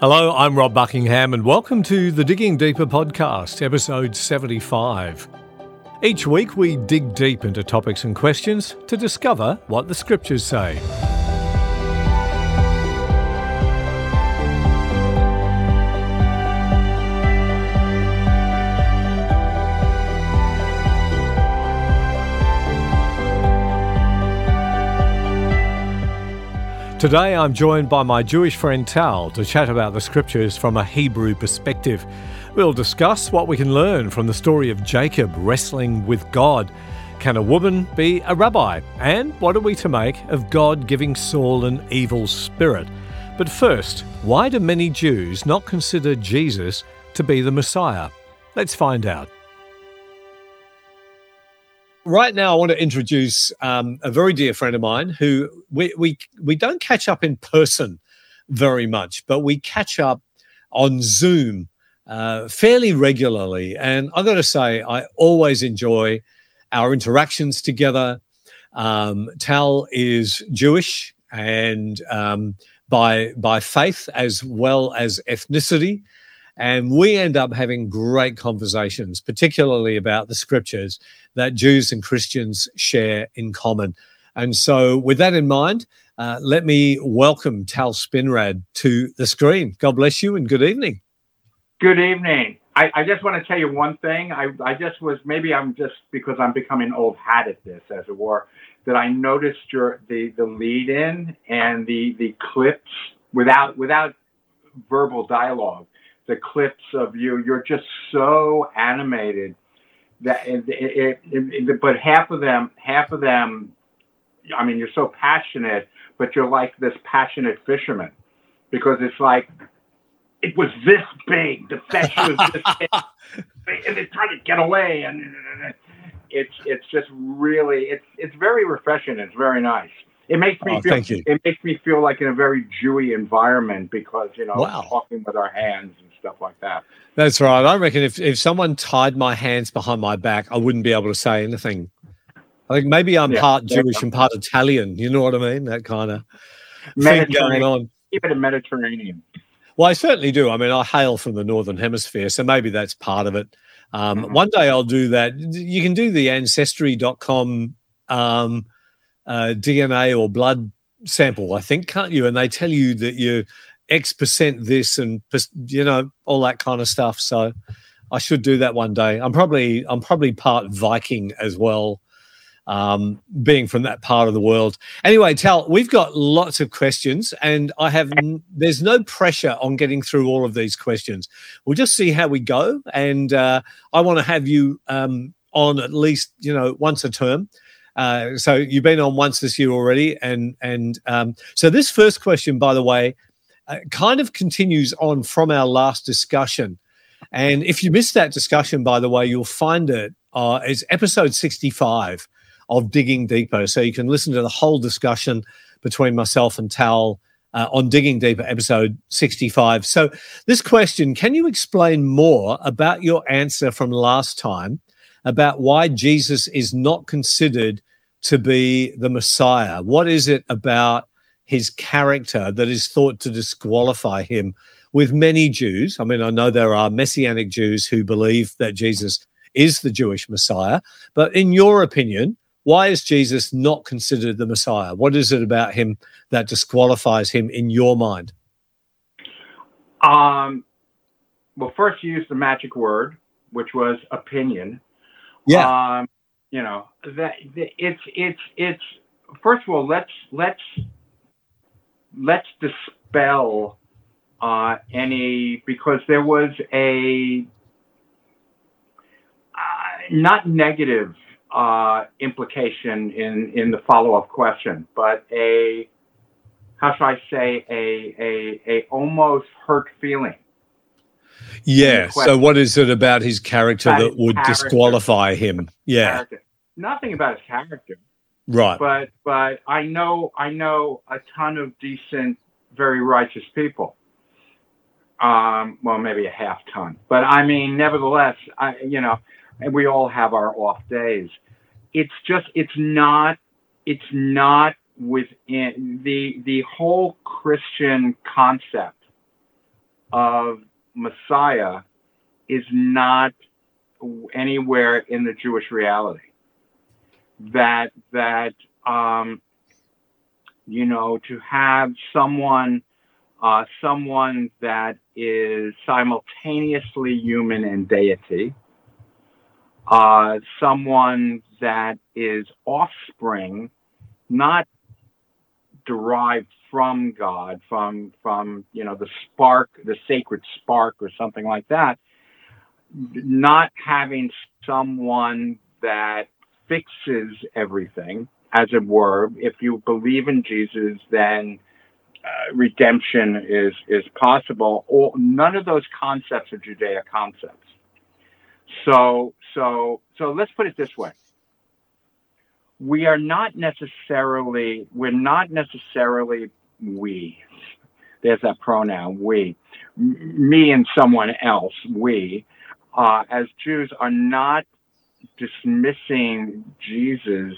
Hello, I'm Rob Buckingham, and welcome to the Digging Deeper podcast, episode 75. Each week we dig deep into topics and questions to discover what the scriptures say. Today I'm joined by my Jewish friend Tal to chat about the scriptures from a Hebrew perspective. We'll discuss what we can learn from the story of Jacob wrestling with God. Can a woman be a rabbi? And what are we to make of God giving Saul an evil spirit? But first, why do many Jews not consider Jesus to be the Messiah? Let's find out. Right now, I want to introduce a very dear friend of mine who we don't catch up in person very much, but we catch up on Zoom fairly regularly. And I've got to say, I always enjoy our interactions together. Tal is Jewish and by faith as well as ethnicity. And we end up having great conversations, particularly about the scriptures that Jews and Christians share in common. And so with that in mind, let me welcome Tal Spinrad to the screen. God bless you and good evening. Good evening. I just want to tell you one thing. I just was, maybe I'm just because I'm becoming old hat at this, as it were, that I noticed the lead-in and the clips without verbal dialogue. The clips of you're just so animated that but half of them, I mean, you're so passionate, but you're like this passionate fisherman, because it's like, it was this big, the fish was this big, and they're trying to get away, and it's just really, it's very refreshing. It's very nice. It makes me feel. Thank you. It makes me feel like in a very Jewy environment, because wow. Talking with our hands and stuff like that. That's right. I reckon if someone tied my hands behind my back, I wouldn't be able to say anything. I think maybe I'm part Jewish and part Italian. You know what I mean? That kind of thing going on. Even a Mediterranean. Well, I certainly do. I mean, I hail from the Northern Hemisphere, so maybe that's part of it. One day I'll do that. You can do the Ancestry.com. DNA or blood sample, I think, can't you? And they tell you that you're X% this and, all that kind of stuff. So I should do that one day. I'm probably part Viking as well, being from that part of the world. Anyway, Tal, we've got lots of questions, and there's no pressure on getting through all of these questions. We'll just see how we go. And I want to have you on at least, once a term. So you've been on once this year already. And so this first question, by the way, kind of continues on from our last discussion. And if you missed that discussion, by the way, you'll find it. It's episode 65 of Digging Deeper. So you can listen to the whole discussion between myself and Tal on Digging Deeper, episode 65. So this question, can you explain more about your answer from last time about why Jesus is not considered to be the Messiah? What is it about his character that is thought to disqualify him with many Jews? I mean, I know there are Messianic Jews who believe that Jesus is the Jewish Messiah, but in your opinion, why is Jesus not considered the Messiah? What is it about him that disqualifies him in your mind? Well, first you used the magic word, which was opinion. Yeah. It's first of all, let's dispel any, because there was a not negative implication in the follow-up question, but a, how should I say, a almost hurt feeling. Yeah. So what is it about his character that would disqualify him? Yeah. Nothing about his character. Right. But I know a ton of decent, very righteous people. Well, maybe a half ton, but I mean, nevertheless, and we all have our off days. It's just, it's not within the whole Christian concept of Messiah is not anywhere in the Jewish reality. To have someone that is simultaneously human and deity, someone that is offspring, not derived from God, from the spark, the sacred spark or something like that, not having someone that fixes everything, as it were. If you believe in Jesus, then redemption is possible. None of those concepts are Judaic concepts. So let's put it this way. We're not necessarily there's that pronoun, we, me and someone else, we, as Jews are not dismissing Jesus,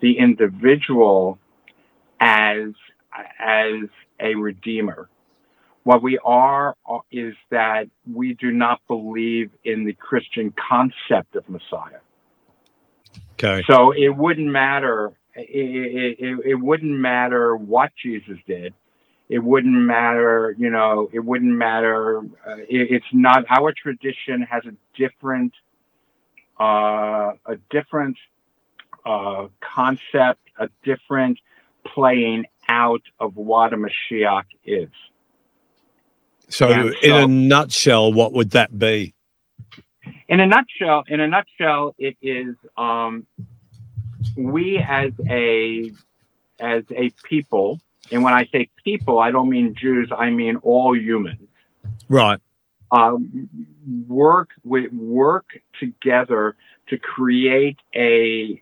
the individual, as a redeemer. What we are is that we do not believe in the Christian concept of Messiah. Okay. So it wouldn't matter. It wouldn't matter what Jesus did. It wouldn't matter. It wouldn't matter. It's not, our tradition has a different concept, a different playing out of what a Mashiach is. So in a nutshell, what would that be? In a nutshell, it is we as a people, and when I say people, I don't mean Jews, I mean all humans. Right. Work together to create a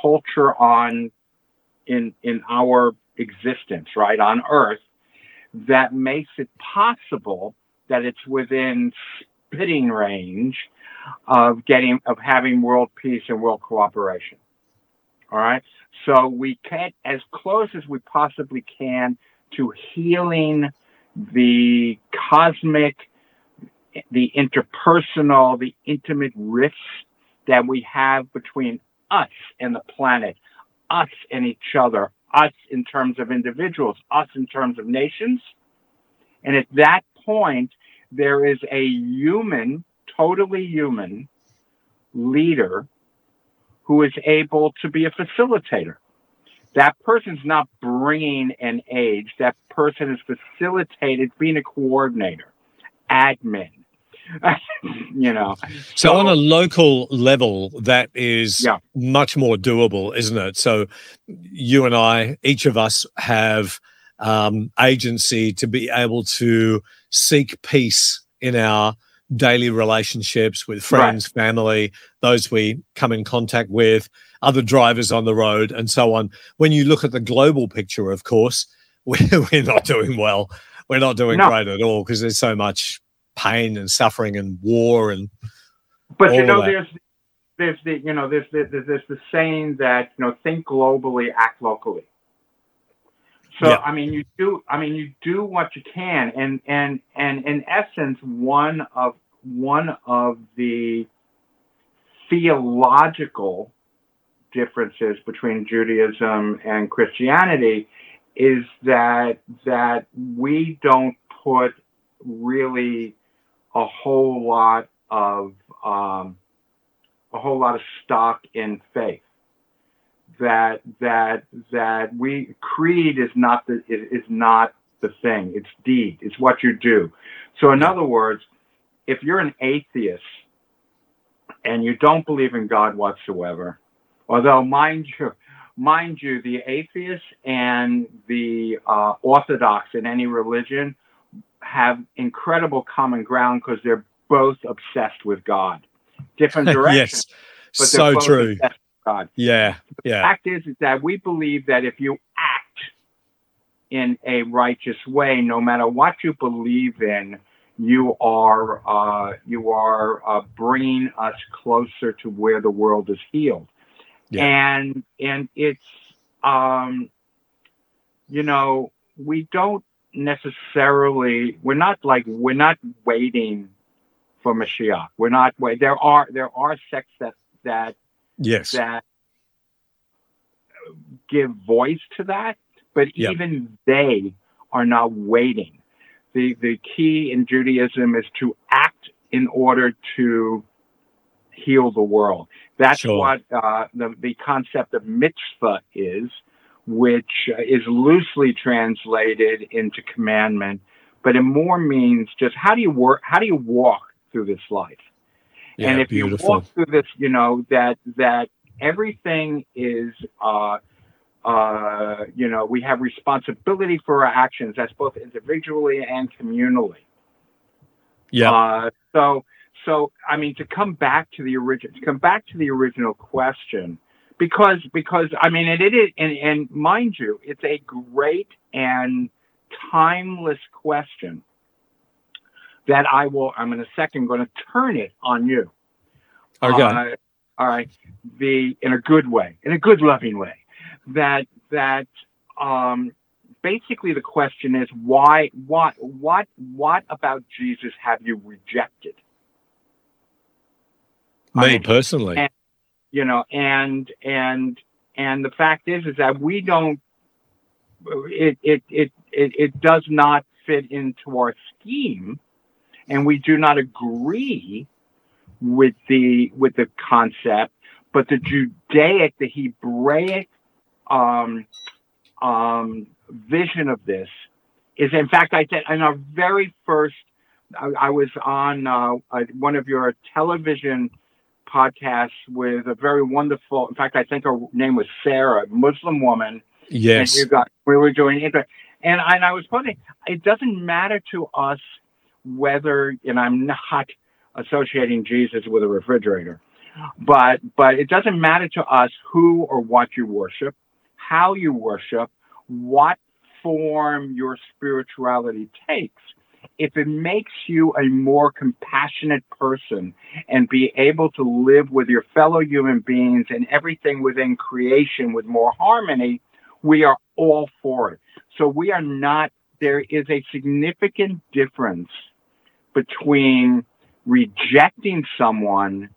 culture in our existence, right, on Earth, that makes it possible that it's within spitting range of having world peace and world cooperation. All right. So we get as close as we possibly can to healing the cosmic, the interpersonal, the intimate rifts that we have between us and the planet, us and each other, us in terms of individuals, us in terms of nations. And at that point, there is a human, totally human leader who is able to be a facilitator. That person's not bringing an age. That person is facilitated, being a coordinator, admin. So on a local level, that is much more doable, isn't it? So you and I, each of us, have agency to be able to seek peace in our daily relationships with friends, right, family, those we come in contact with, other drivers on the road, and so on. When you look at the global picture, of course, we're not doing well. We're not doing great at all, because there's so much pain and suffering and war and. But there's the saying that think globally, act locally. So yeah. I mean you do what you can, and in essence, one of the theological differences between Judaism and Christianity is that we don't put really a whole lot of stock in faith. That creed is not the thing. It's deed. It's what you do. So in other words, if you're an atheist and you don't believe in God whatsoever, although mind you, the atheists and the Orthodox in any religion have incredible common ground, because they're both obsessed with God, different directions. Yes, but so both true. God. Yeah. The fact is that we believe that if you act in a righteous way, no matter what you believe in, you are bringing us closer to where the world is healed. Yeah. And it's we don't necessarily, we're not waiting for Mashiach. We're not waiting. There are sects that give voice to that, but even they are not waiting. The key in Judaism is to act in order to heal the world. That's what the concept of mitzvah is, which is loosely translated into commandment, but it more means just how do you walk through this life? Yeah, and if you walk through this, you know that everything is we have responsibility for our actions. That's both individually and communally. Yeah. So I mean, to come back to the original question, because I mean, it is, and mind you, it's a great and timeless question that I'm in a second going to turn it on you. Okay. All right. In a good loving way. Basically the question is what about Jesus have you rejected? Me personally. And, you know, and the fact is that we don't, it does not fit into our scheme, and we do not agree with the concept, but the Hebraic vision of this is, in fact, I said in our very first, I was on one of your television podcasts with a very wonderful, in fact, I think her name was Sarah, Muslim woman. Yes. And we were doing it. And I was quoting, it doesn't matter to us whether, and I'm not associating Jesus with a refrigerator, but it doesn't matter to us who or what you worship, how you worship, what form your spirituality takes. If it makes you a more compassionate person and be able to live with your fellow human beings and everything within creation with more harmony, we are all for it. So we are not, there is a significant difference between rejecting someone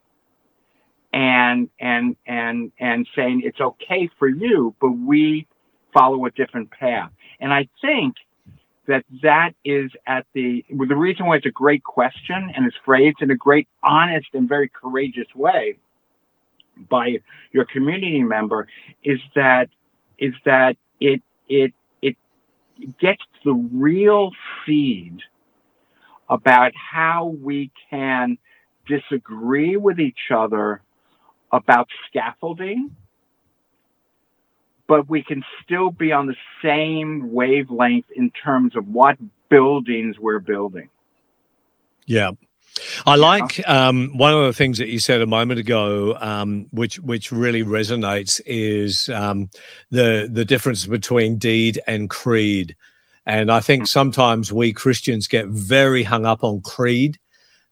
and saying it's okay for you, but we follow a different path. And I think that is the reason why it's a great question, and it's phrased in a great, honest, and very courageous way by your community member, is that it gets the real seed about how we can disagree with each other about scaffolding, but we can still be on the same wavelength in terms of what buildings we're building. Yeah. I like one of the things that you said a moment ago, which really resonates, is the difference between deed and creed. And I think sometimes we Christians get very hung up on creed.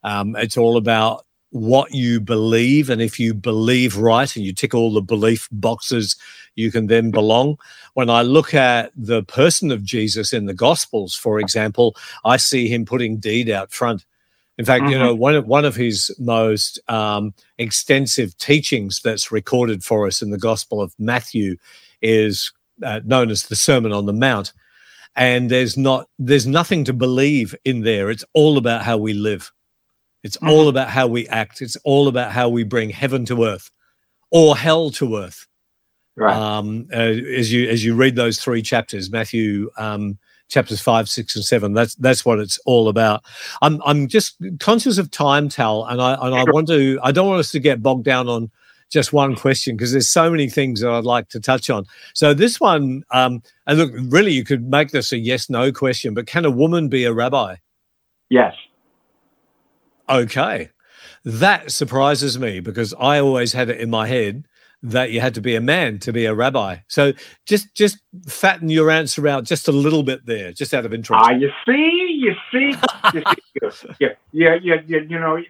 It's all about what you believe, and if you believe right and you tick all the belief boxes, you can then belong. When I look at the person of Jesus in the Gospels, for example, I see him putting deed out front. In fact, you know, one of his most extensive teachings that's recorded for us in the Gospel of Matthew is known as the Sermon on the Mount, and there's nothing to believe in there. It's all about how we live. It's all about how we act. It's all about how we bring heaven to earth or hell to earth. Right. As you read those three chapters, Matthew chapters 5, 6, and 7, that's what it's all about. I'm just conscious of time, Tal, I don't want us to get bogged down on just one question, because there's so many things that I'd like to touch on. So this one, and look, really, you could make this a yes/no question, but can a woman be a rabbi? Yes. Okay. That surprises me, because I always had it in my head that you had to be a man to be a rabbi. So just fatten your answer out just a little bit there, just out of interest. You know,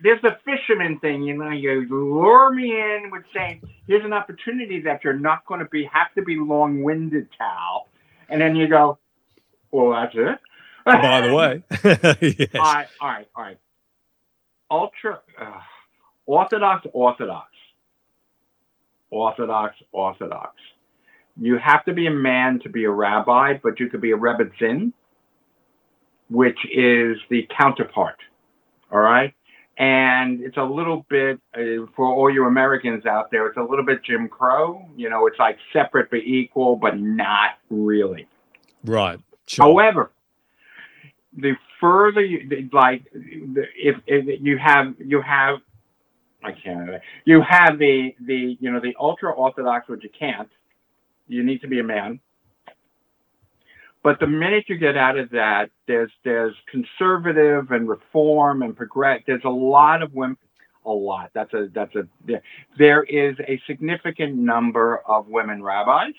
there's the fisherman thing, you know, you lure me in with saying, here's an opportunity that you're not going to have to be long-winded, Tal. And then you go, well, that's it. by the way. Yes. All right. Orthodox. You have to be a man to be a rabbi, but you could be a Rebbetzin, which is the counterpart. All right. And it's a little bit, for all you Americans out there, it's a little bit Jim Crow. You know, it's like separate but equal, but not really. Right. Sure. However, the further you, like, if you have the ultra Orthodox, which you can't, you need to be a man. But the minute you get out of that, there's conservative and reform and progress. There's a lot of women, a lot. There is a significant number of women rabbis,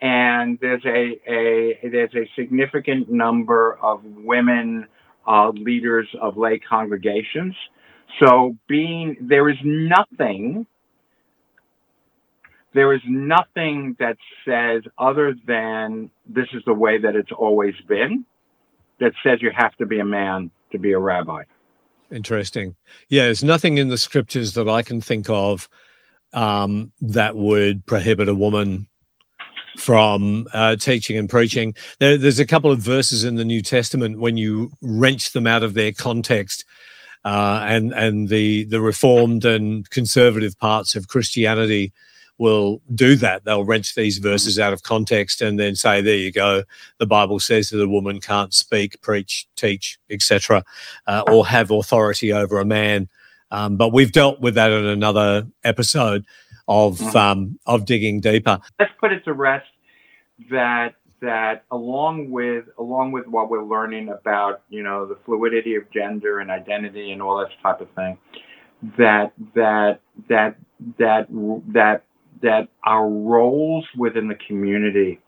and there's a significant number of women leaders of lay congregations. So there is nothing that says, other than this is the way that it's always been, that says you have to be a man to be a rabbi. Interesting. Yeah, there's nothing in the scriptures that I can think of that would prohibit a woman from teaching and preaching. There's a couple of verses in the New Testament, when you wrench them out of their context, and the Reformed and conservative parts of Christianity will do that. They'll wrench these verses out of context and then say, there you go, the Bible says that a woman can't speak, preach, teach, etc., or have authority over a man. But we've dealt with that in another episode of Digging Deeper. Let's put it to rest that along with what we're learning about, you know, the fluidity of gender and identity and all that type of thing, that our roles within the community,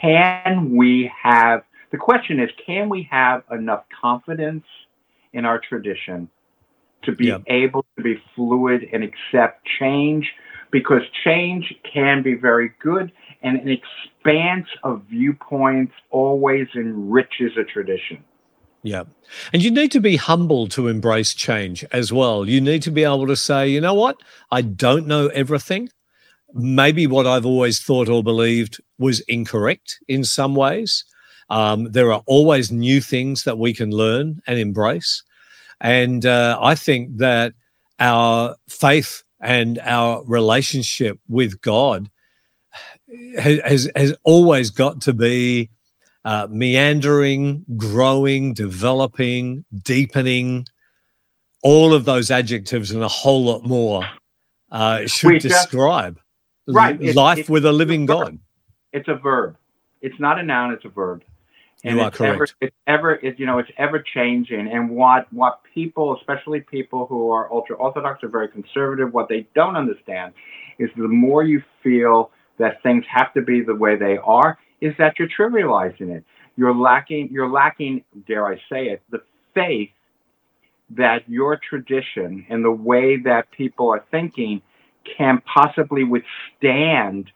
can we have enough confidence in our tradition to be able to be fluid and accept change? Because change can be very good, and an expanse of viewpoints always enriches a tradition. Yeah. And you need to be humble to embrace change as well. You need to be able to say, you know what? I don't know everything. Maybe what I've always thought or believed was incorrect in some ways. There are always new things that we can learn and embrace. And I think that our faith and our relationship with God has always got to be meandering, growing, developing, deepening, all of those adjectives and a whole lot more describe life with a living God. It's a verb. It's not a noun. It's a verb. And you are correct. It's ever changing. And what people, especially people who are ultra-Orthodox or very conservative, what they don't understand is the more you feel that things have to be the way they are, is that you're trivializing it. You're lacking, dare I say it, the faith that your tradition and the way that people are thinking can possibly withstand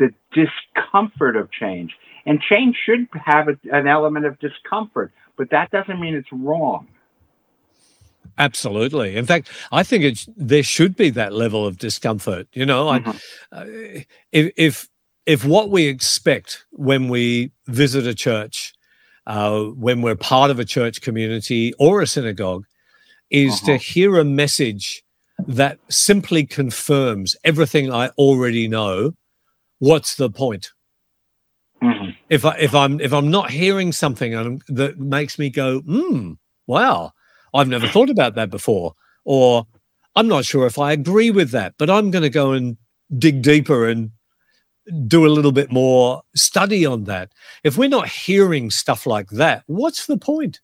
the discomfort of change. And change should have an element of discomfort, but that doesn't mean it's wrong. Absolutely. In fact, I think there should be that level of discomfort. You know, if what we expect when we visit a church, when we're part of a church community or a synagogue, is to hear a message that simply confirms everything I already know, what's the point? Mm-hmm. If I'm not hearing something that makes me go, wow, I've never thought about that before, or I'm not sure if I agree with that, but I'm going to go and dig deeper and do a little bit more study on that. If we're not hearing stuff like that, what's the point?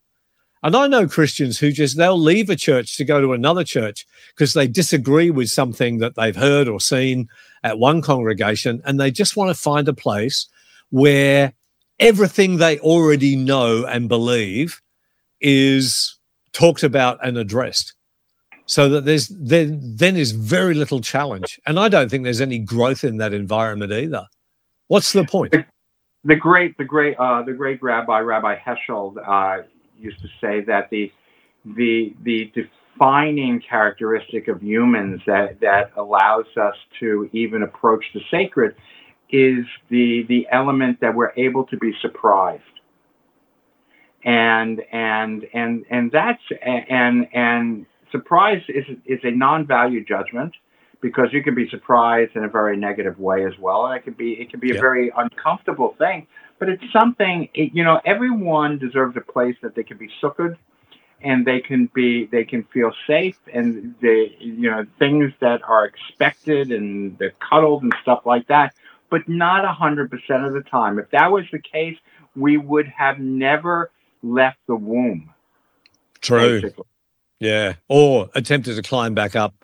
And I know Christians who they'll leave a church to go to another church because they disagree with something that they've heard or seen at one congregation, and they just want to find a place where everything they already know and believe is talked about and addressed, so that there then is very little challenge. And I don't think there's any growth in that environment either. What's the point? The great Rabbi Heschel used to say that the defining characteristic of humans that allows us to even approach the sacred is the element that we're able to be surprised. And surprise is a non-value judgment, because you can be surprised in a very negative way as well, and it can be a very uncomfortable thing. But it's something, everyone deserves a place that they can be sukkud, and they can feel safe, and things that are expected and they're cuddled and stuff like that. But not 100% of the time. If that was the case, we would have never left the womb. True. Basically. Yeah. Or attempted to climb back up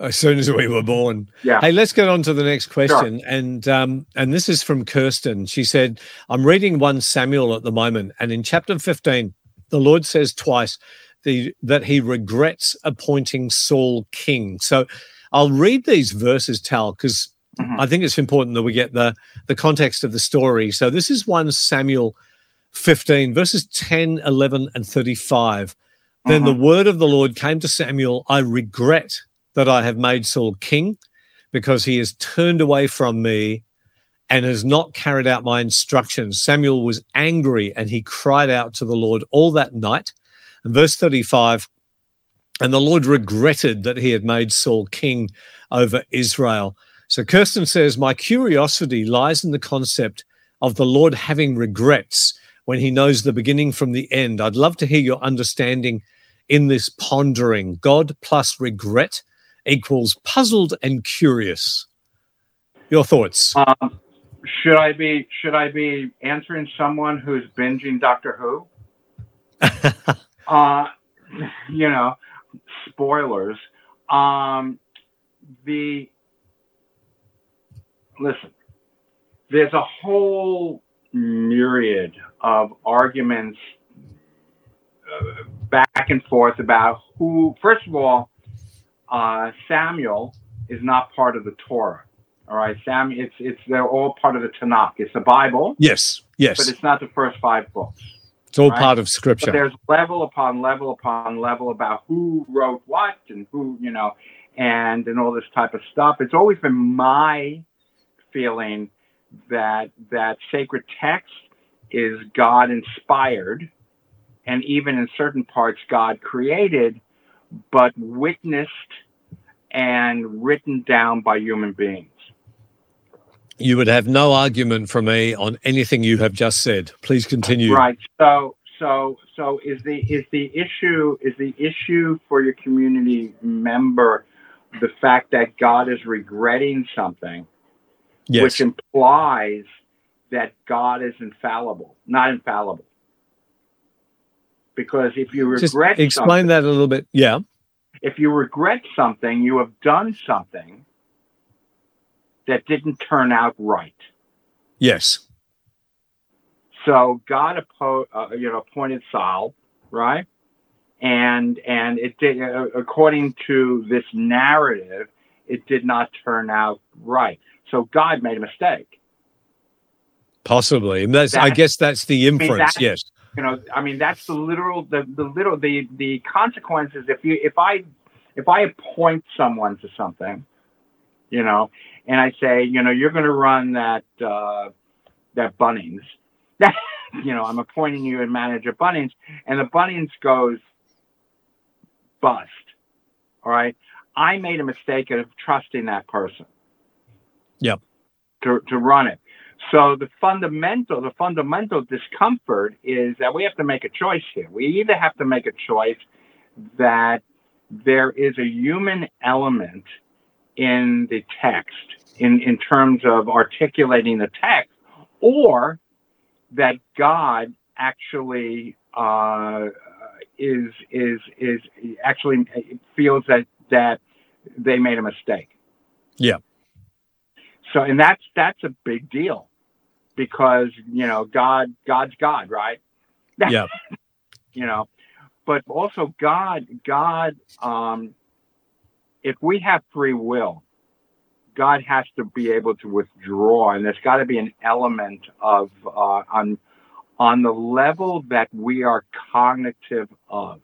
as soon as we were born. Yeah. Hey, let's get on to the next question. Sure. And this is from Kirsten. She said, I'm reading 1 Samuel at the moment, and in chapter 15, the Lord says twice that he regrets appointing Saul king. So I'll read these verses, Tal, because mm-hmm. I think it's important that we get the context of the story. So this is 1 Samuel 15, verses 10, 11, and 35. Mm-hmm. Then the word of the Lord came to Samuel, I regret that I have made Saul king, because he has turned away from me and has not carried out my instructions. Samuel was angry and he cried out to the Lord all that night. And verse 35, and the Lord regretted that he had made Saul king over Israel. So Kirsten says, my curiosity lies in the concept of the Lord having regrets when he knows the beginning from the end. I'd love to hear your understanding in this pondering. God plus regret equals puzzled and curious. Your thoughts? Should I be answering someone who's binging Doctor Who? Spoilers. Listen, there's a whole myriad of arguments back and forth about who, first of all, Samuel is not part of the Torah. All right, they're all part of the Tanakh. It's the Bible. Yes. But it's not the first five books. It's all part of Scripture. But there's level upon level upon level about who wrote what and who, and all this type of stuff. It's always been my feeling that sacred text is God inspired, and even in certain parts God created, but witnessed and written down by human beings. You would have no argument from me on anything you have just said. Please continue. Right. So is the issue for your community member the fact that God is regretting something? Yes. Which implies that God is infallible, not infallible. Because if you regret something... Explain that a little bit, yeah. If you regret something, you have done something that didn't turn out right. Yes. So God appointed Saul, right? And it did, according to this narrative, it did not turn out right. So God made a mistake. Possibly. And that's the inference, yes. That's the consequences. If I appoint someone to something, and I say, you're going to run that Bunnings, I'm appointing you and manager Bunnings, and the Bunnings goes bust. All right. I made a mistake of trusting that person. Yep. To run it. So the fundamental discomfort is that we have to make a choice here. We either have to make a choice that there is a human element in the text, in terms of articulating the text, or that God actually is actually feels that they made a mistake. Yeah. So, and that's a big deal, because God's God, right? Yeah. But also God. If we have free will, God has to be able to withdraw, and there's got to be an element of on the level that we are cognitive of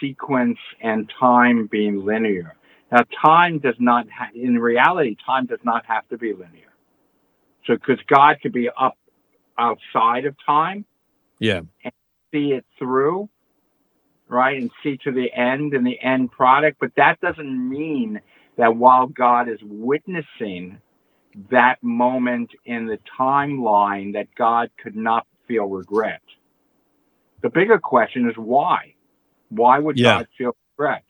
sequence and time being linear. Now, time does not, in reality, time does not have to be linear. So, because God could be up outside of time, and see it through, right, and see to the end and the end product. But that doesn't mean that while God is witnessing that moment in the timeline, that God could not feel regret. The bigger question is why? Why would God feel regret?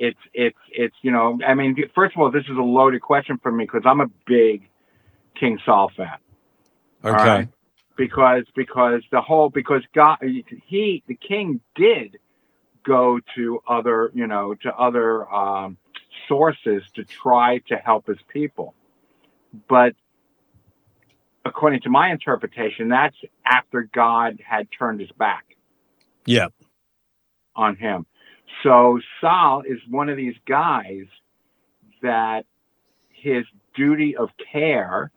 It's you know, I mean, first of all, this is a loaded question for me because I'm a big King Saul fan. Okay. Right? Because God, the king did go to other, you know, to other sources to try to help his people. But according to my interpretation, that's after God had turned his back on him. So Saul is one of these guys that his duty of care,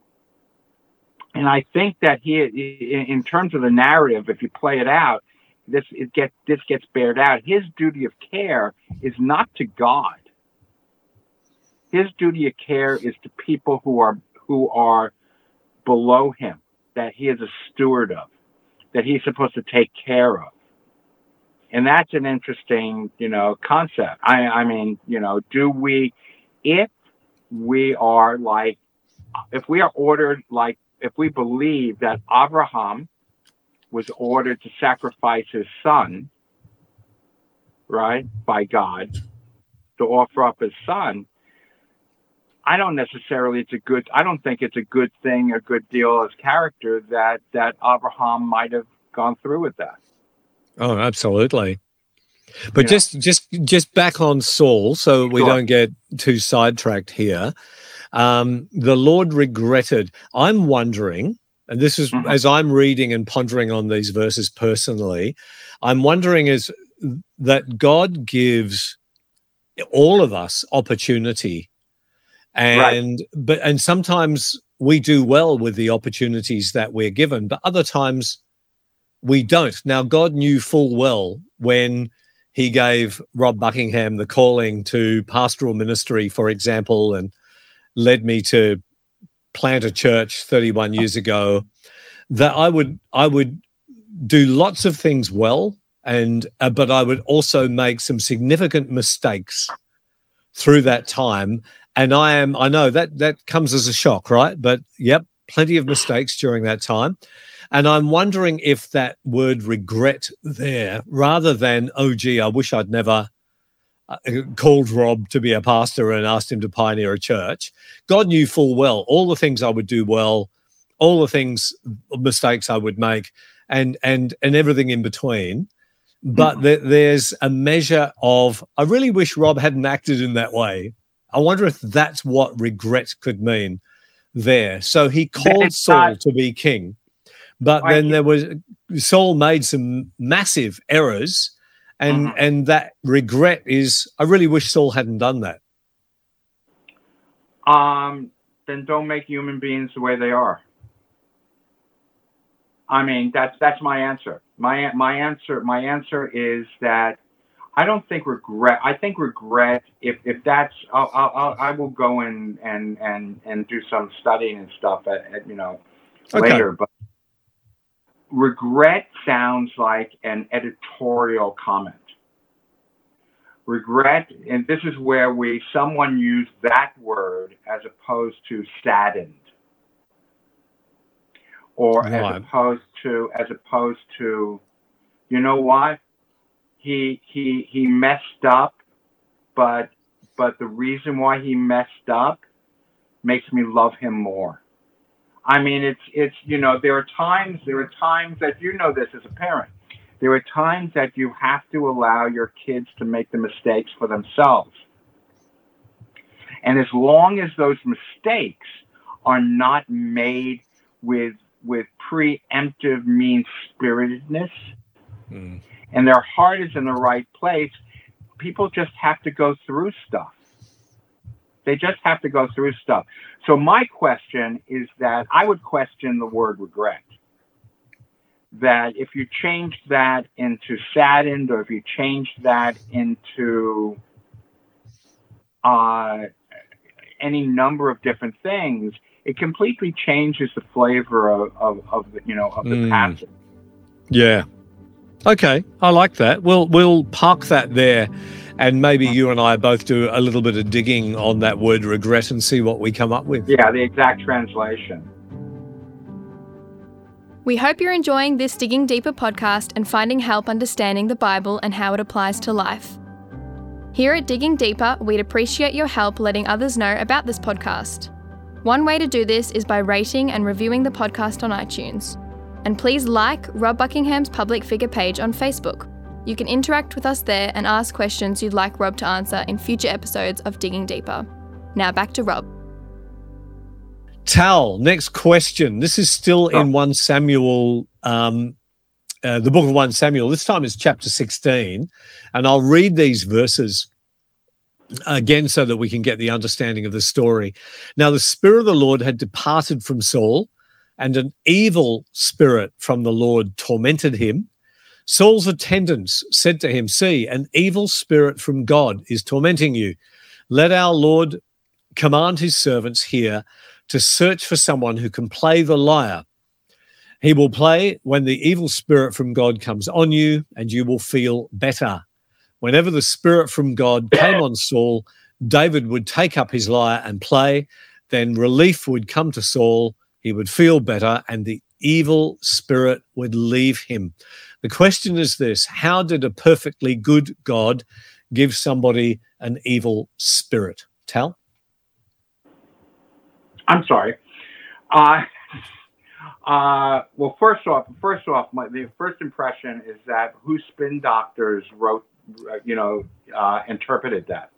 and I think that he, in terms of the narrative, if you play it out, this gets bared out. His duty of care is not to God. His duty of care is to people who are below him, that he is a steward of, that he's supposed to take care of. And that's an interesting, you know, concept. I mean, you know, if we believe that Abraham was ordered to sacrifice his son, right, by God, to offer up his son, I don't think it's a good thing, a good deal as character that Abraham might have gone through with that. Oh, absolutely. But just back on Saul, so we don't get too sidetracked here. The Lord regretted. I'm wondering, and this is as I'm reading and pondering on these verses personally, I'm wondering is that God gives all of us opportunity, and sometimes we do well with the opportunities that we're given, but other times we don't. Now, God knew full well when he gave Rob Buckingham the calling to pastoral ministry, for example, and led me to plant a church 31 years ago, that I would do lots of things well, and but I would also make some significant mistakes through that time. And I know that comes as a shock, right? But plenty of mistakes during that time. And I'm wondering if that word regret there, rather than, oh, gee, I wish I'd never called Rob to be a pastor and asked him to pioneer a church. God knew full well all the things I would do well, all the things, mistakes I would make, and everything in between. But there's a measure of, I really wish Rob hadn't acted in that way. I wonder if that's what regret could mean there. So he called Saul to be king. But then Saul made some massive errors, and that regret is, I really wish Saul hadn't done that. Then don't make human beings the way they are. I mean, that's my answer. My answer is that I don't think regret. I think regret. If that's, I will go in and do some studying and stuff at you know later, but. Regret sounds like an editorial comment. Regret, and this is where someone used that word as opposed to saddened, or as opposed to, you know what, he messed up, but the reason why he messed up makes me love him more. I mean, it's you know, there are times that, you know, this as a parent, there are times that you have to allow your kids to make the mistakes for themselves. And as long as those mistakes are not made with preemptive mean-spiritedness and their heart is in the right place, people just have to go through stuff. They just have to go through stuff. So my question is that I would question the word regret. That if you change that into saddened, or if you change that into any number of different things, it completely changes the flavor of the passage. Yeah. Okay, I like that. We'll park that there, and maybe you and I both do a little bit of digging on that word regret and see what we come up with. Yeah, the exact translation. We hope you're enjoying this Digging Deeper podcast and finding help understanding the Bible and how it applies to life. Here at Digging Deeper, we'd appreciate your help letting others know about this podcast. One way to do this is by rating and reviewing the podcast on iTunes. And please like Rob Buckingham's public figure page on Facebook. You can interact with us there and ask questions you'd like Rob to answer in future episodes of Digging Deeper. Now back to Rob. Tal, next question. This is still in 1 Samuel, the book of 1 Samuel. This time it's chapter 16. And I'll read these verses again so that we can get the understanding of the story. Now, the Spirit of the Lord had departed from Saul, and an evil spirit from the Lord tormented him. Saul's attendants said to him, "See, an evil spirit from God is tormenting you. Let our Lord command his servants here to search for someone who can play the lyre. He will play when the evil spirit from God comes on you, and you will feel better." Whenever the spirit from God came on Saul, David would take up his lyre and play. Then relief would come to Saul. He would feel better, and the evil spirit would leave him. The question is this: how did a perfectly good God give somebody an evil spirit? Tal? I'm sorry. Well, first off, the first impression is that who spin doctors wrote, interpreted that.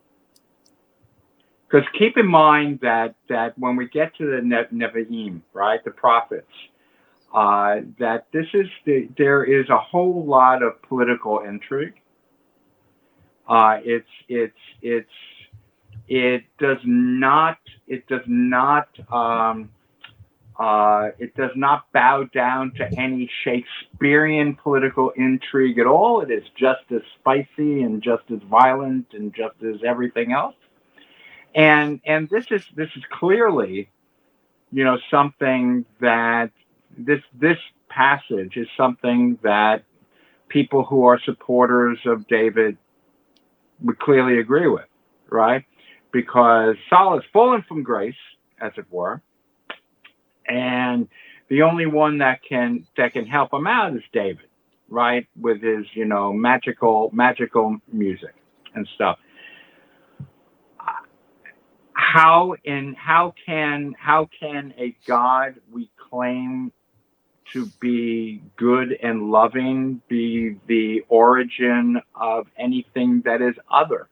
Because keep in mind that when we get to the Nevi'im, right, the prophets, that this is there is a whole lot of political intrigue. It does not bow down to any Shakespearean political intrigue at all. It is just as spicy and just as violent and just as everything else. And this is clearly, something that this passage is something that people who are supporters of David would clearly agree with, right? Because Saul has fallen from grace, as it were, and the only one that can help him out is David, right? With his, magical music and stuff. How can a God we claim to be good and loving be the origin of anything that is other?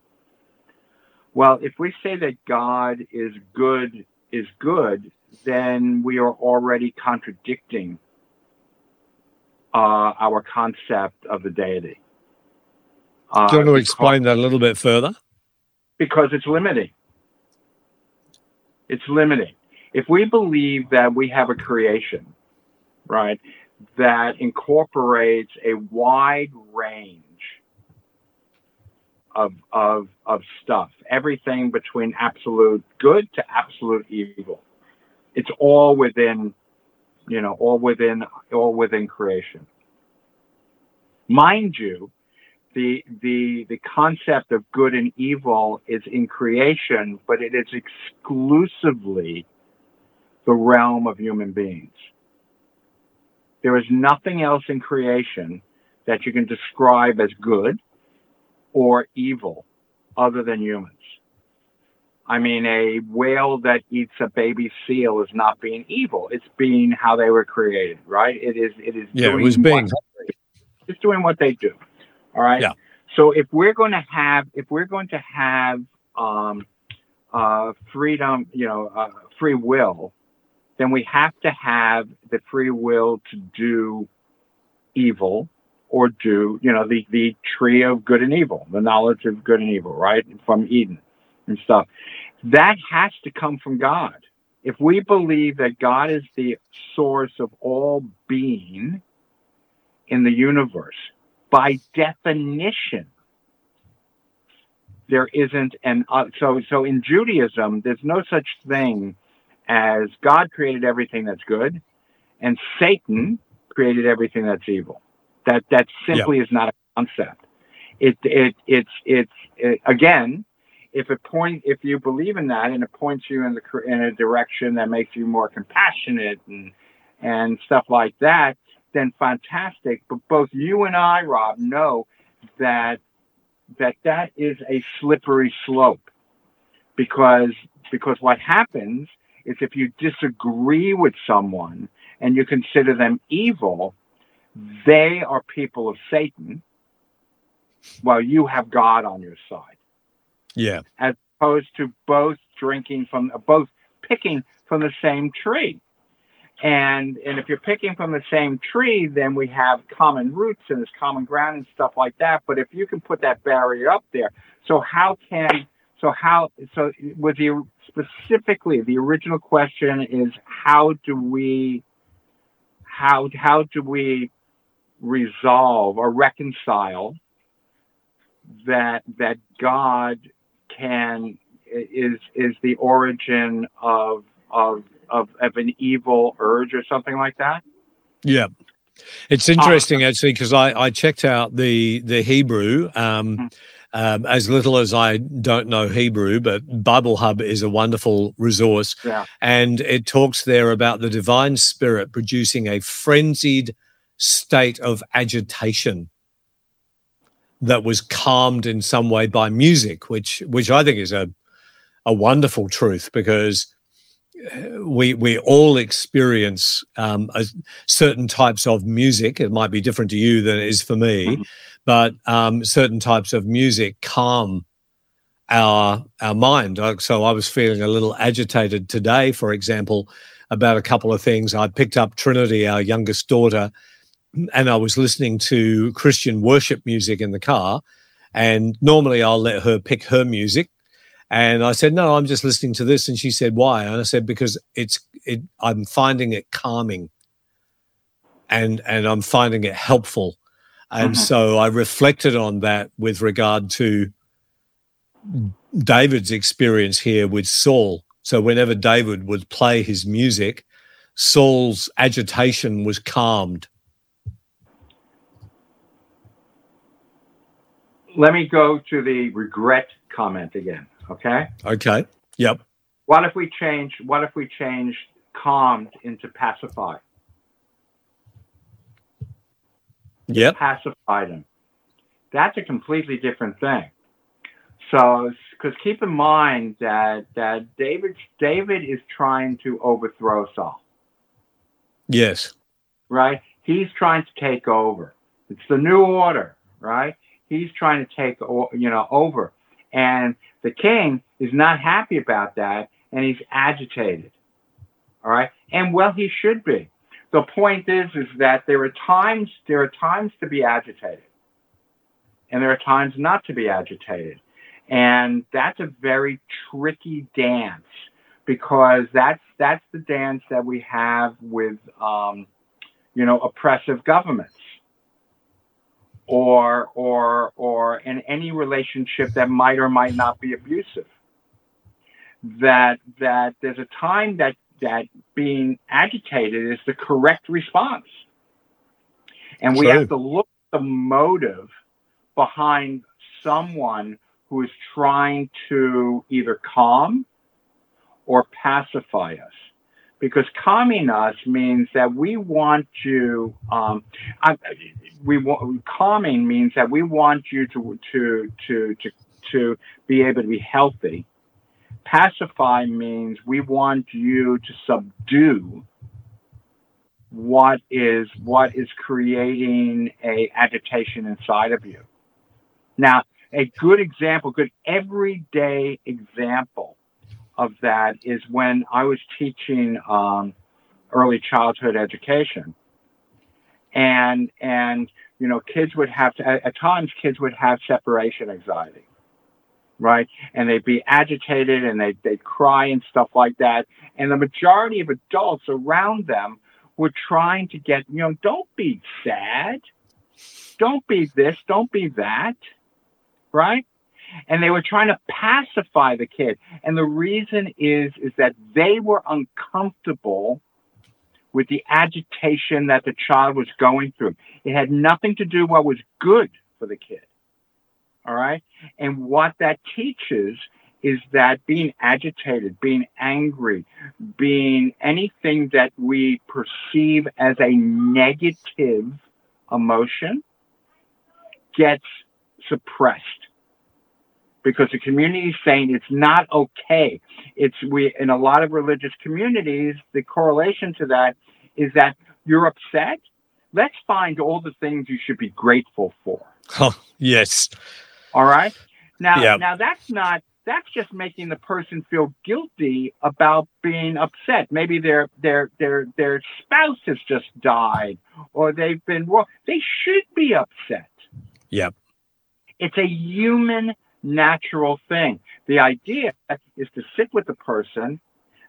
Well, if we say that God is good, then we are already contradicting our concept of the deity. Do you want to explain that a little bit further? Because it's limiting. It's limiting. If we believe that we have a creation, right, that incorporates a wide range of stuff, everything between absolute good to absolute evil, it's all within, all within creation. Mind you, the concept of good and evil is in creation, but it is exclusively the realm of human beings. There is nothing else in creation that you can describe as good or evil other than humans. I mean, a whale that eats a baby seal is not being evil. It's being how they were created, right? It's doing what they do. All right. Yeah. So if we're going to have freedom, free will, then we have to have the free will to do evil or do, you know, the tree of good and evil, the knowledge of good and evil, right? From Eden and stuff. That has to come from God. If we believe that God is the source of all being in the universe, by definition, there isn't an... So in Judaism, there's no such thing as God created everything that's good and Satan created everything that's evil. That simply is not a concept. Again, if you believe in that and it points you in a direction that makes you more compassionate and stuff like that, then fantastic. But both you and I, Rob, know that is a slippery slope, because what happens is if you disagree with someone and you consider them evil, they are people of Satan, while you have God on your side. Yeah. As opposed to both picking from the same tree. And if you're picking from the same tree, then we have common roots and there's common ground and stuff like that. But if you can put that barrier up there, specifically the original question is how do we resolve or reconcile that God is the origin of an evil urge or something like that? Yeah. It's interesting, actually, because I checked out the Hebrew. As little as I don't know Hebrew, but Bible Hub is a wonderful resource. Yeah. And it talks there about the divine spirit producing a frenzied state of agitation that was calmed in some way by music, which I think is a wonderful truth, because we all experience certain types of music. It might be different to you than it is for me, mm-hmm. but certain types of music calm our mind. So I was feeling a little agitated today, for example, about a couple of things. I picked up Trinity, our youngest daughter, and I was listening to Christian worship music in the car, and normally I'll let her pick her music. And I said, "No, I'm just listening to this." And she said, "Why?" And I said, "Because I'm finding it calming, and I'm finding it helpful." And so I reflected on that with regard to David's experience here with Saul. So whenever David would play his music, Saul's agitation was calmed. Let me go to the regret comment again. Okay. Yep. What if we change calmed into pacify? Yep. Pacified him. That's a completely different thing. So, because keep in mind that David is trying to overthrow Saul. Yes. Right? He's trying to take over. It's the new order, right? He's trying to take, over. And the king is not happy about that, and he's agitated. All right? And, well, he should be. The point is that there are times to be agitated, and there are times not to be agitated. And that's a very tricky dance, because that's the dance that we have with, oppressive governments. Or in any relationship that might or might not be abusive, that there's a time that being agitated is the correct response, and we have to look at the motive behind someone who is trying to either calm or pacify us. Because calming us means that we want you. Calming means that we want you to be able to be healthy. Pacify means we want you to subdue what is creating a agitation inside of you. Now, a good everyday example of that is when I was teaching early childhood education, and you know, kids would have, at times, kids would have separation anxiety, right? And they'd be agitated and they'd cry and stuff like that. And the majority of adults around them were trying to get, you know, don't be sad. Don't be this. Don't be that, right? And they were trying to pacify the kid. And the reason is that they were uncomfortable with the agitation that the child was going through. It had nothing to do what was good for the kid. All right. And what that teaches is that being agitated, being angry, being anything that we perceive as a negative emotion gets suppressed. Because the community is saying it's not okay. In a lot of religious communities, the correlation to that is that you're upset. Let's find all the things you should be grateful for. Oh, yes. All right. Now that's just making the person feel guilty about being upset. Maybe their spouse has just died, or they've been wrong. They should be upset. Yep. It's a human natural thing. The idea is to sit with the person.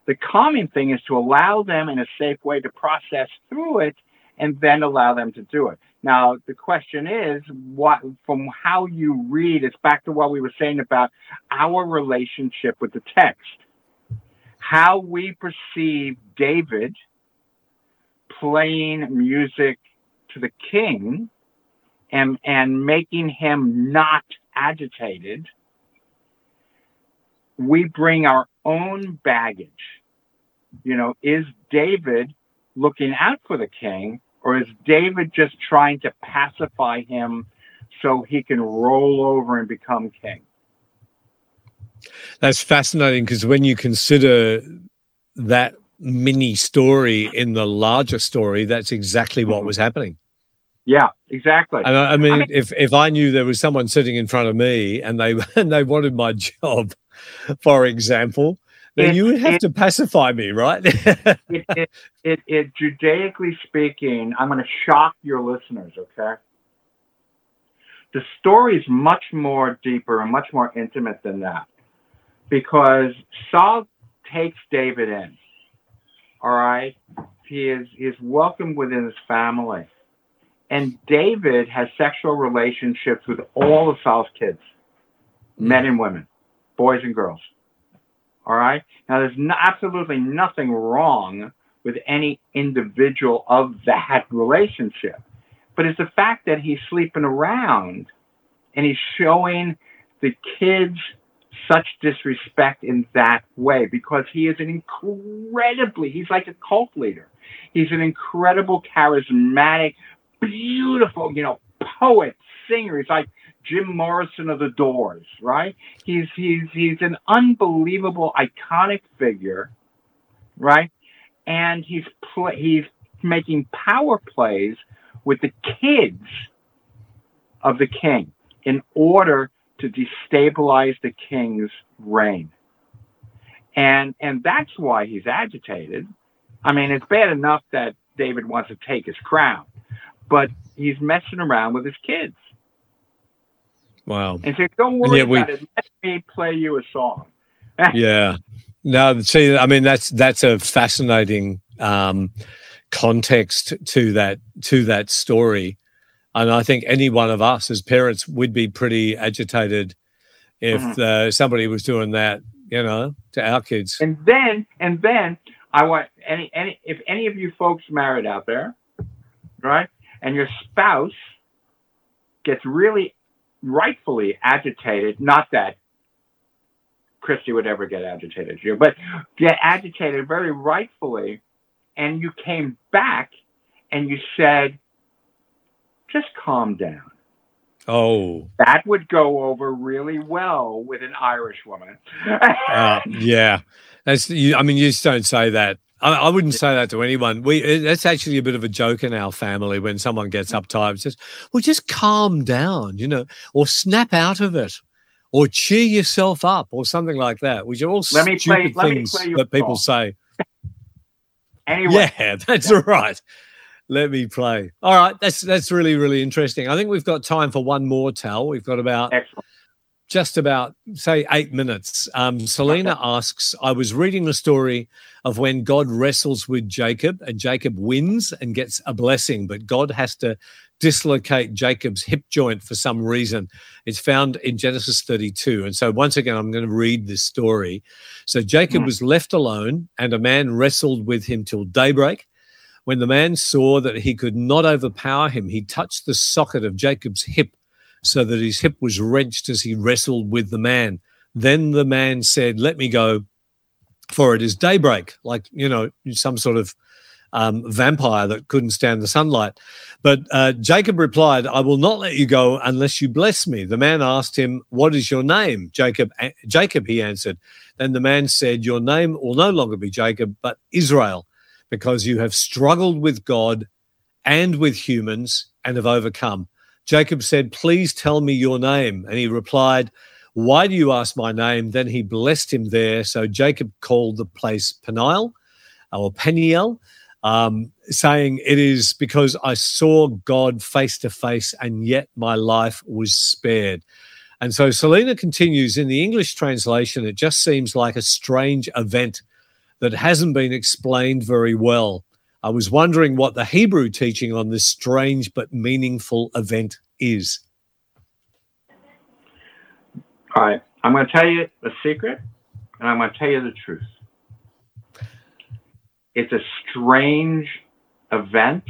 The calming thing is to allow them in a safe way to process through it and then allow them to do it. Now, the question is, what from how you read, it's back to what we were saying about our relationship with the text. How we perceive David playing music to the king and making him not agitated, we bring our own baggage. You know, is David looking out for the king, or is David just trying to pacify him so he can roll over and become king? That's fascinating, because when you consider that mini story in the larger story, that's exactly what was happening. Yeah, exactly. And I mean, if I knew there was someone sitting in front of me and they wanted my job, for example, then you would have to pacify me, right? Judaically speaking, I'm going to shock your listeners, okay? The story is much more deeper and much more intimate than that, because Saul takes David in, all right? He is welcomed within his family. And David has sexual relationships with all of Saul's kids, men and women, boys and girls. All right? Now, there's absolutely nothing wrong with any individual of that relationship. But it's the fact that he's sleeping around and he's showing the kids such disrespect in that way, because he is he's like a cult leader. He's an incredible, charismatic, beautiful, you know, poet, singer. He's like Jim Morrison of The Doors, right? He's an unbelievable, iconic figure, right? And he's making power plays with the kids of the king in order to destabilize the king's reign. And that's why he's agitated. I mean, it's bad enough that David wants to take his crown, but he's messing around with his kids. Wow. And said, don't worry about it. Let me play you a song. Yeah. No, see, I mean, that's a fascinating context to that story. And I think any one of us as parents would be pretty agitated if somebody was doing that, you know, to our kids. And then I want if any of you folks married out there, right? And your spouse gets really rightfully agitated. Not that Christy would ever get agitated, but get agitated very rightfully. And you came back and you said, just calm down. Oh, that would go over really well with an Irish woman. Yeah. You just don't say that. I wouldn't say that to anyone. That's actually a bit of a joke in our family when someone gets uptight and says, well, just calm down, you know, or snap out of it, or cheer yourself up, or something like that, which are all stupid things that people say. Anyway. Yeah, that's all right. Let me play. All right, that's really, really interesting. I think we've got time for one more, Tal. We've got about just about, say, 8 minutes. Selena asks, I was reading the story of when God wrestles with Jacob and Jacob wins and gets a blessing, but God has to dislocate Jacob's hip joint for some reason. It's found in Genesis 32. And so once again, I'm going to read this story. So Jacob was left alone, and a man wrestled with him till daybreak. When the man saw that he could not overpower him, he touched the socket of Jacob's hip so that his hip was wrenched as he wrestled with the man. Then the man said, let me go, for it is daybreak, like, you know, some sort of vampire that couldn't stand the sunlight. But Jacob replied, I will not let you go unless you bless me. The man asked him, what is your name? Jacob, he answered. Then the man said, your name will no longer be Jacob, but Israel, because you have struggled with God and with humans and have overcome. Jacob said, please tell me your name. And he replied, why do you ask my name? Then he blessed him there. So Jacob called the place Peniel, or Peniel, saying, it is because I saw God face to face and yet my life was spared. And so Selena continues, in the English translation, it just seems like a strange event that hasn't been explained very well. I was wondering what the Hebrew teaching on this strange but meaningful event is. All right, I'm going to tell you a secret, and I'm going to tell you the truth. It's a strange event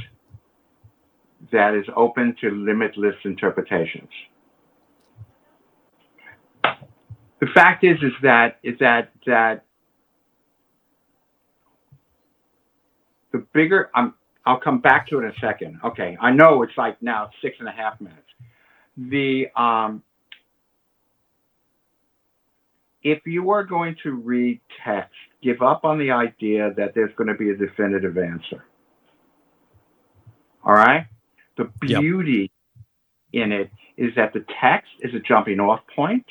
that is open to limitless interpretations. The fact is that the bigger, I'll come back to it in a second. Okay, I know it's like now 6.5 minutes. If you are going to read text, give up on the idea that there's going to be a definitive answer. All right? The beauty in it is that the text is a jumping off point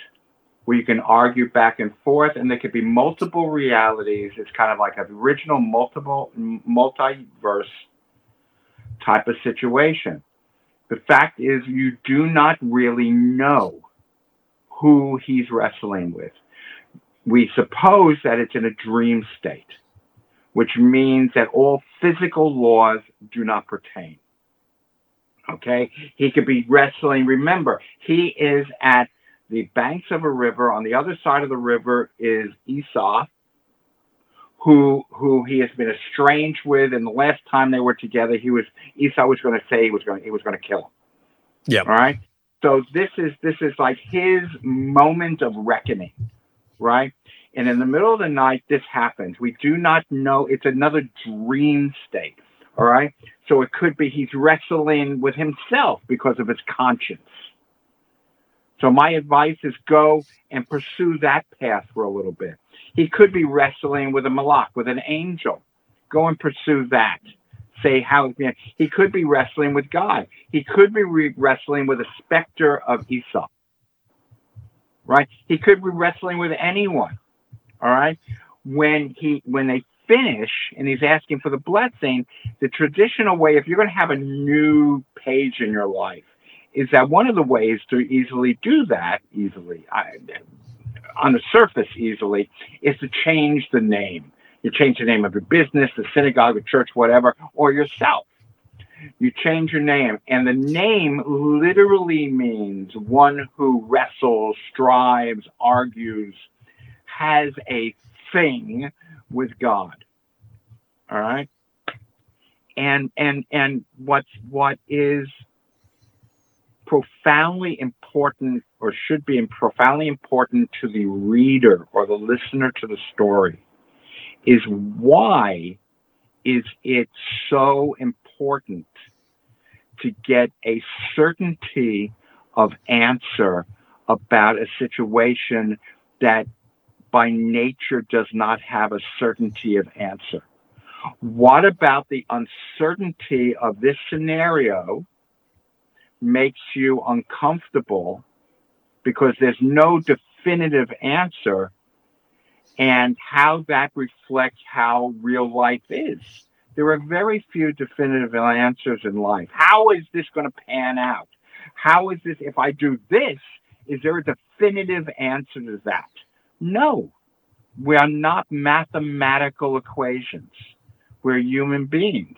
where you can argue back and forth, and there could be multiple realities. It's kind of like an original multiverse type of situation. The fact is, you do not really know who he's wrestling with. We suppose that it's in a dream state, which means that all physical laws do not pertain. Okay? He could be wrestling. Remember, he is at the banks of a river. On the other side of the river is Esau, who he has been estranged with. And the last time they were together, Esau was going to say he was going to kill him. Yeah. All right. So this is like his moment of reckoning, right? And in the middle of the night, this happens. We do not know. It's another dream state. All right. So it could be he's wrestling with himself because of his conscience. So my advice is go and pursue that path for a little bit. He could be wrestling with a malach, with an angel. Go and pursue that. Say how he could be wrestling with God. He could be wrestling with a specter of Esau. Right? He could be wrestling with anyone. All right? When they finish and he's asking for the blessing, the traditional way, if you're going to have a new page in your life, is that one of the ways to easily do that, on the surface easily, is to change the name. You change the name of your business, the synagogue, the church, whatever, or yourself. You change your name. And the name literally means one who wrestles, strives, argues, has a thing with God. All right? And what is profoundly important, or should be profoundly important to the reader or the listener to the story, is why is it so important to get a certainty of answer about a situation that by nature does not have a certainty of answer? What about the uncertainty of this scenario makes you uncomfortable because there's no definitive answer, and how that reflects how real life is? There are very few definitive answers in life. How is this going to pan out? How is this, if I do this, is there a definitive answer to that? No, we are not mathematical equations. We're human beings.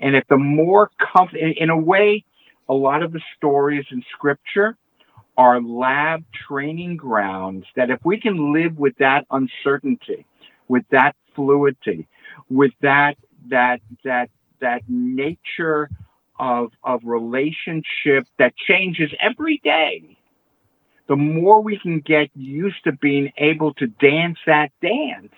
And if the more comfortable, in a way, a lot of the stories in Scripture are lab training grounds that if we can live with that uncertainty, with that fluidity, with that nature of relationship that changes every day, the more we can get used to being able to dance that dance,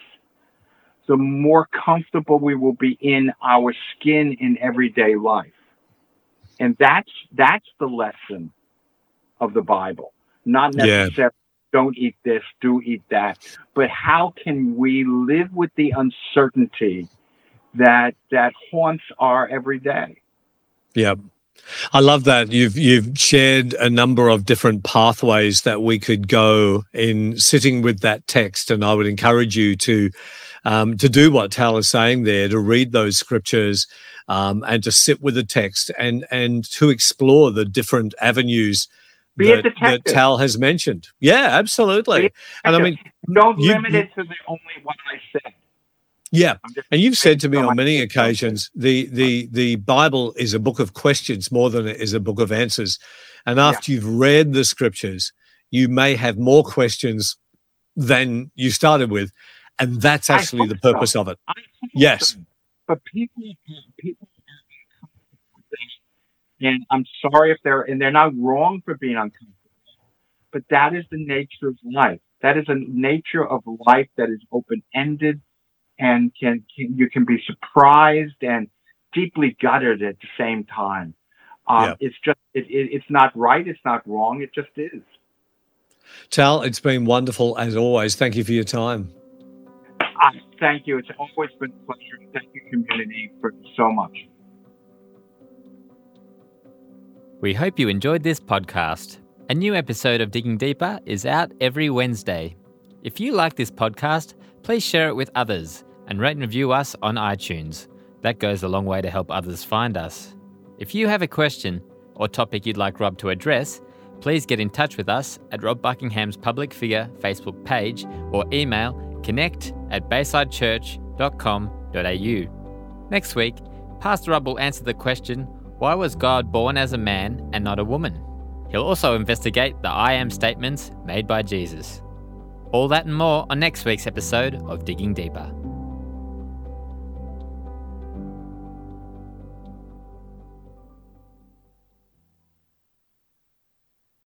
the more comfortable we will be in our skin in everyday life. And that's the lesson of the Bible. Not necessarily don't eat this, do eat that, but how can we live with the uncertainty that haunts our everyday? Yeah. I love that. You've shared a number of different pathways that we could go in sitting with that text, and I would encourage you to do what Tal is saying there, to read those scriptures and to sit with the text and to explore the different avenues that Tal has mentioned. Yeah, absolutely. And I mean, don't limit it to the only one I said. Yeah, and you've said to me on many occasions, the Bible is a book of questions more than it is a book of answers. And after you've read the scriptures, you may have more questions than you started with, and that's actually the purpose of it. Yes. So. But people are uncomfortable with that, and I'm sorry if they're not wrong for being uncomfortable, but that is the nature of life. That is a nature of life that is open-ended, and you can be surprised and deeply gutted at the same time. It's just it's not right, it's not wrong, it just is. Tal, it's been wonderful as always. Thank you for your time. Thank you. It's always been a pleasure. Thank you, community, for so much. We hope you enjoyed this podcast. A new episode of Digging Deeper is out every Wednesday. If you like this podcast, please share it with others and rate and review us on iTunes. That goes a long way to help others find us. If you have a question or topic you'd like Rob to address, please get in touch with us at Rob Buckingham's Public Figure Facebook page or email connect@baysidechurch.com.au. Next week, Pastor Rob will answer the question, why was God born as a man and not a woman? He'll also investigate the I am statements made by Jesus. All that and more on next week's episode of Digging Deeper.